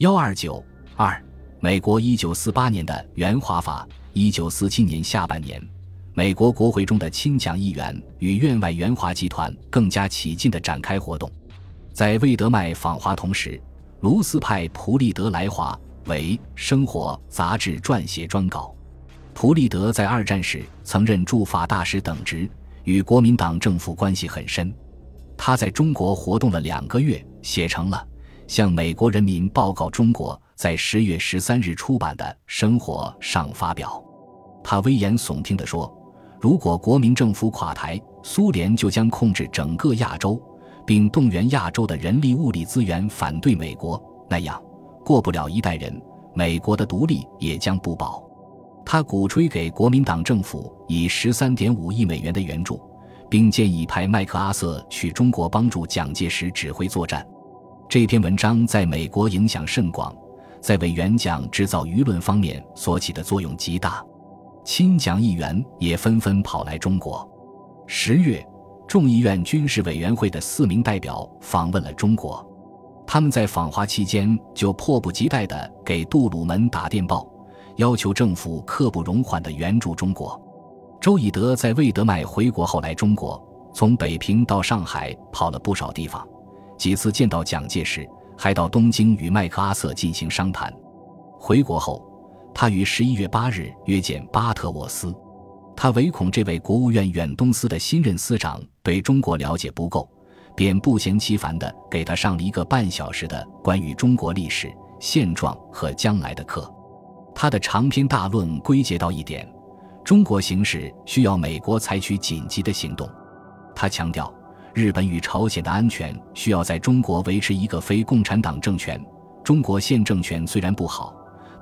129.2 美国1948年的原华法。1947年下半年，美国国会中的亲蒋议员与院外援华集团更加起劲地展开活动。在魏德迈访华同时，卢斯派普利德来华，为《生活》杂志撰写专稿。普利德在二战时曾任驻法大使等职，与国民党政府关系很深。他在中国活动了2个月，写成了向美国人民报告中国，在10月13日出版的《生活》上发表。他危言耸听地说，如果国民政府垮台，苏联就将控制整个亚洲，并动员亚洲的人力物力资源反对美国，那样过不了一代人，美国的独立也将不保。他鼓吹给国民党政府以 13.5 亿美元的援助，并建议派麦克阿瑟去中国帮助蒋介石指挥作战。这篇文章在美国影响甚广，在为援蒋制造舆论方面所起的作用极大。亲蒋议员也纷纷跑来中国。10月，众议院军事委员会的4名代表访问了中国。他们在访华期间就迫不及待地给杜鲁门打电报，要求政府刻不容缓地援助中国。周以德在魏德迈回国后来中国，从北平到上海跑了不少地方，几次见到蒋介石，还到东京与麦克阿瑟进行商谈。回国后，他于11月8日约见巴特沃斯。他唯恐这位国务院远东司的新任司长对中国了解不够，便不嫌其烦地给他上了1个半小时的关于中国历史、现状和将来的课。他的长篇大论归结到一点：中国形势需要美国采取紧急的行动。他强调，日本与朝鲜的安全需要在中国维持一个非共产党政权。中国现政权虽然不好，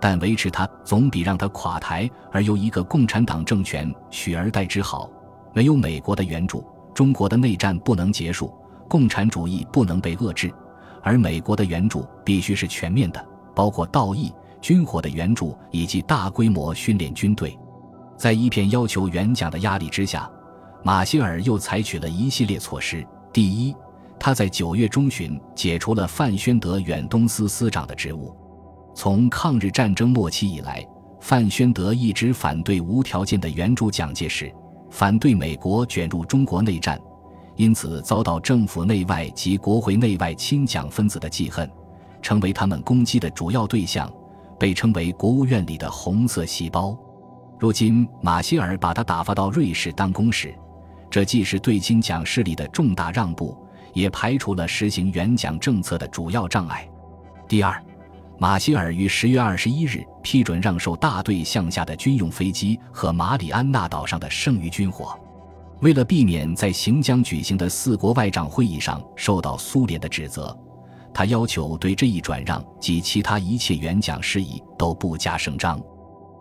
但维持它总比让它垮台而由一个共产党政权取而代之好。没有美国的援助，中国的内战不能结束，共产主义不能被遏制，而美国的援助必须是全面的，包括道义、军火的援助以及大规模训练军队。在一片要求援蒋的压力之下，马歇尔又采取了一系列措施。第一，他在9月中旬解除了范宣德远东司司长的职务。从抗日战争末期以来，范宣德一直反对无条件的援助蒋介石，反对美国卷入中国内战，因此遭到政府内外及国会内外亲蒋分子的记恨，成为他们攻击的主要对象，被称为国务院里的红色细胞。如今马歇尔把他打发到瑞士当公使，这既是对亲蒋势力的重大让步，也排除了实行援蒋政策的主要障碍。第二，马歇尔于10月21日批准让售大队向下的军用飞机和马里安纳岛上的剩余军火。为了避免在行将举行的4国外长会议上受到苏联的指责，他要求对这一转让及其他一切援蒋事宜都不加声张。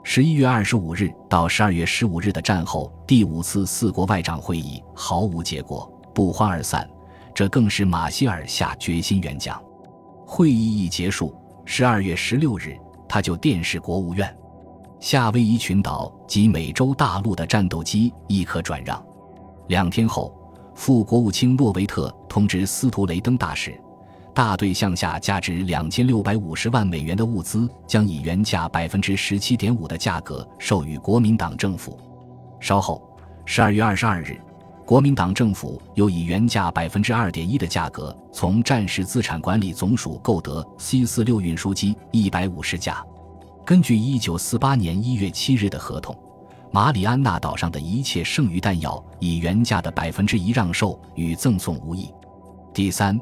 11月25日到12月15日的战后第5次4国外长会议毫无结果，不欢而散，这更使马歇尔下决心援蒋。会议一结束，12月16日，他就电示国务院，夏威夷群岛及美洲大陆的战斗机亦可转让。2天后，副国务卿洛维特通知斯图雷登大使，大队向下价值2650万美元的物资将以原价 17.5% 的价格售予国民党政府。稍后12月22日，国民党政府又以原价 2.1% 的价格从战时资产管理总署购得 C46 运输机150架。根据1948年1月7日的合同，马里安纳岛上的一切剩余弹药以原价的 1% 让售，与赠送无异。第三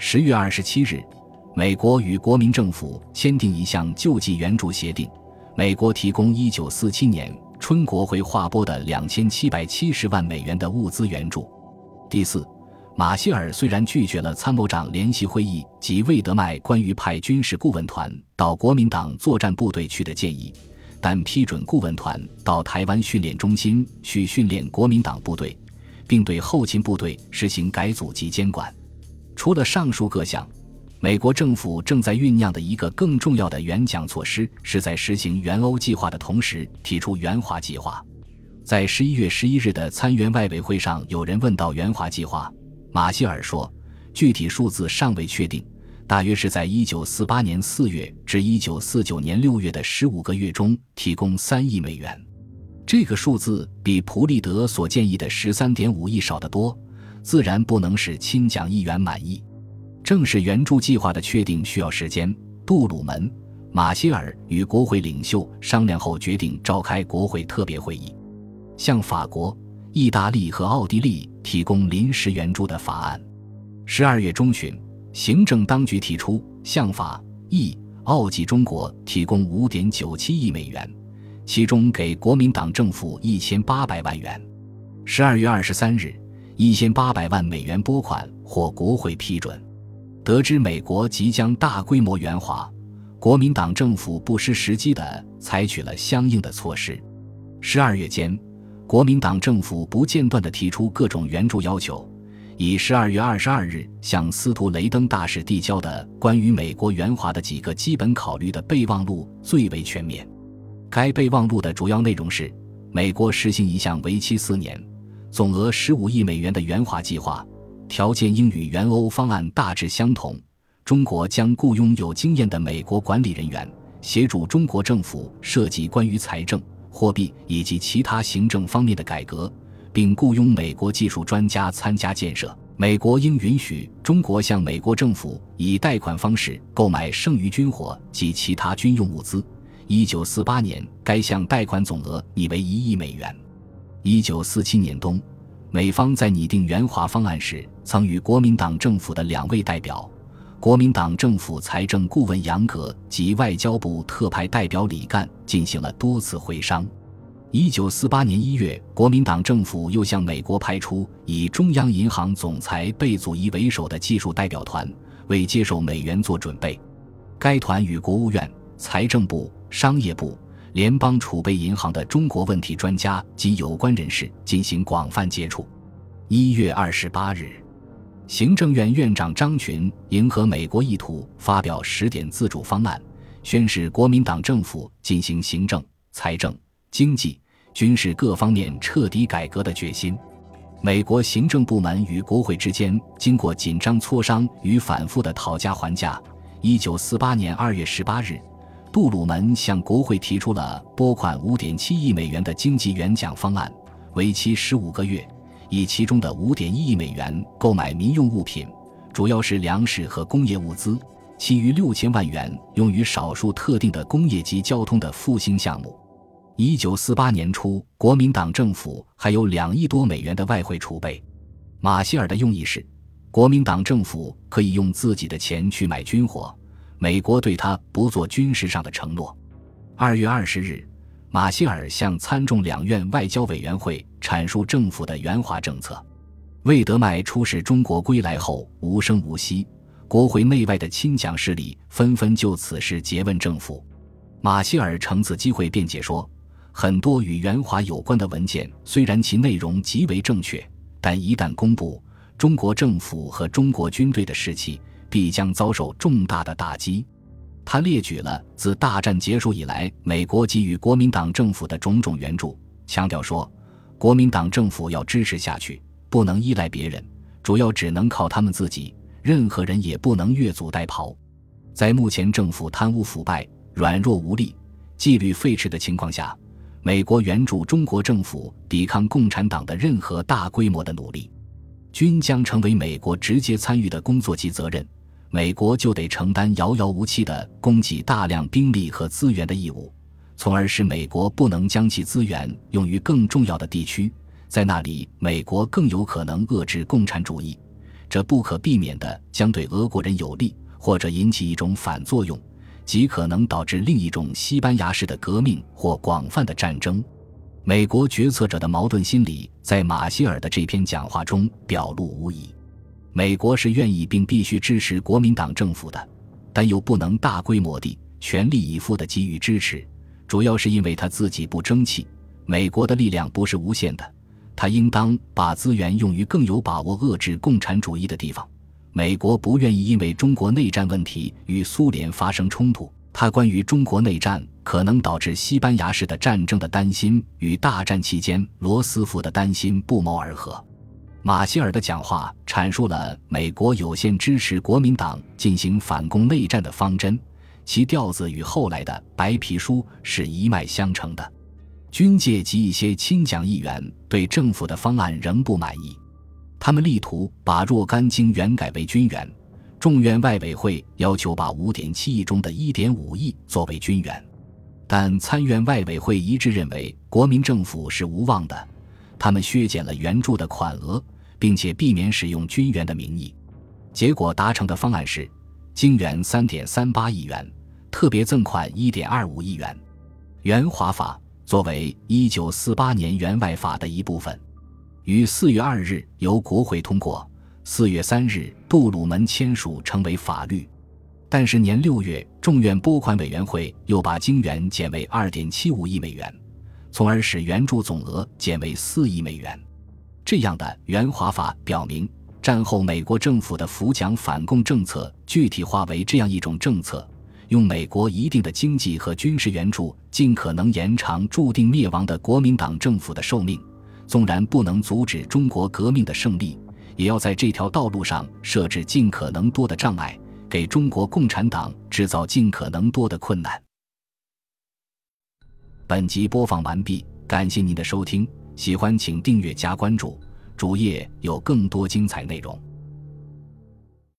，10月27日，美国与国民政府签订一项救济援助协定，美国提供1947年春国会划拨的2770万美元的物资援助。第四，马歇尔虽然拒绝了参谋长联席会议及魏德迈关于派军事顾问团到国民党作战部队去的建议，但批准顾问团到台湾训练中心去训练国民党部队，并对后勤部队实行改组及监管。除了上述各项，美国政府正在酝酿的一个更重要的援蒋措施，是在实行援欧计划的同时提出援华计划。在11月11日的参援外委会上，有人问到援华计划，马歇尔说，具体数字尚未确定，大约是在1948年4月至1949年6月的15个月中提供3亿美元。这个数字比普利德所建议的 13.5 亿少得多，自然不能使亲蒋议员满意。正是援助计划的确定需要时间，杜鲁门、马歇尔与国会领袖商量后决定召开国会特别会议，向法国、意大利和奥地利提供临时援助的法案。12月中旬，行政当局提出向法、意、澳及中国提供 5.97 亿美元，其中给国民党政府1800万元。12月23日1800万美元拨款获国会批准。得知美国即将大规模援华，国民党政府不失时机地采取了相应的措施。12月间，国民党政府不间断地提出各种援助要求，以12月22日向司徒雷登大使递交的关于美国援华的几个基本考虑的备忘录最为全面。该备忘录的主要内容是美国实行一项为期4年、总额15亿美元的援华计划，条件应与援欧方案大致相同，中国将雇佣有经验的美国管理人员，协助中国政府涉及关于财政、货币以及其他行政方面的改革，并雇佣美国技术专家参加建设。美国应允许中国向美国政府以贷款方式购买剩余军火及其他军用物资。1948年，该项贷款总额拟为1亿美元。1947年冬，美方在拟定援华方案时，曾与国民党政府的2位代表、国民党政府财政顾问杨格及外交部特派代表李干进行了多次会商。1948年1月，国民党政府又向美国派出以中央银行总裁贝祖仪为首的技术代表团，为接受美元做准备。该团与国务院、财政部、商业部、联邦储备银行的中国问题专家及有关人士进行广泛接触。1月28日，行政院院长张群迎合美国意图发表10点自主方案，宣示国民党政府进行行政、财政、经济、军事各方面彻底改革的决心。美国行政部门与国会之间经过紧张磋商与反复的讨价还价。1948年2月18日，杜鲁门向国会提出了拨款 5.7 亿美元的经济援蒋方案，为期15个月，以其中的 5.1 亿美元购买民用物品，主要是粮食和工业物资，其余6000万元用于少数特定的工业及交通的复兴项目。1948年初，国民党政府还有2亿多美元的外汇储备。马歇尔的用意是，国民党政府可以用自己的钱去买军火，美国对他不做军事上的承诺。2月20日，马歇尔向参众两院外交委员会阐述政府的援华政策。魏德迈出使中国归来后无声无息，国会内外的亲蒋势力纷纷就此事诘问政府。马歇尔乘此机会辩解说，很多与援华有关的文件虽然其内容极为正确，但一旦公布，中国政府和中国军队的士气必将遭受重大的打击。他列举了自大战结束以来美国给予国民党政府的种种援助，强调说，国民党政府要支持下去，不能依赖别人，主要只能靠他们自己，任何人也不能越俎代庖。在目前政府贪污腐败、软弱无力、纪律废弛的情况下，美国援助中国政府抵抗共产党的任何大规模的努力，均将成为美国直接参与的工作及责任，美国就得承担遥遥无期的供给大量兵力和资源的义务，从而使美国不能将其资源用于更重要的地区，在那里美国更有可能遏制共产主义，这不可避免地将对俄国人有利，或者引起一种反作用，极可能导致另一种西班牙式的革命或广泛的战争。美国决策者的矛盾心理在马歇尔的这篇讲话中表露无遗。美国是愿意并必须支持国民党政府的，但又不能大规模地全力以赴地给予支持，主要是因为他自己不争气。美国的力量不是无限的，他应当把资源用于更有把握遏制共产主义的地方。美国不愿意因为中国内战问题与苏联发生冲突，他关于中国内战可能导致西班牙式的战争的担心与大战期间罗斯福的担心不谋而合。马歇尔的讲话阐述了美国有限支持国民党进行反共内战的方针，其调子与后来的白皮书是一脉相承的。军界及一些亲蒋议员对政府的方案仍不满意，他们力图把若干经援改为军援，众院外委会要求把 5.7 亿中的 1.5 亿作为军援，但参院外委会一致认为国民政府是无望的，他们削减了援助的款额，并且避免使用军援的名义。结果达成的方案是经援 3.38 亿元，特别赠款 1.25 亿元。援华法作为1948年援外法的一部分，于4月2日由国会通过，4月3日杜鲁门签署成为法律。但是年6月众院拨款委员会又把经援减为 2.75 亿美元，从而使援助总额减为4亿美元。这样的援华法表明，战后美国政府的扶蒋反共政策具体化为这样一种政策：用美国一定的经济和军事援助，尽可能延长注定灭亡的国民党政府的寿命。纵然不能阻止中国革命的胜利，也要在这条道路上设置尽可能多的障碍，给中国共产党制造尽可能多的困难。本集播放完毕，感谢您的收听，喜欢请订阅加关注，主页有更多精彩内容。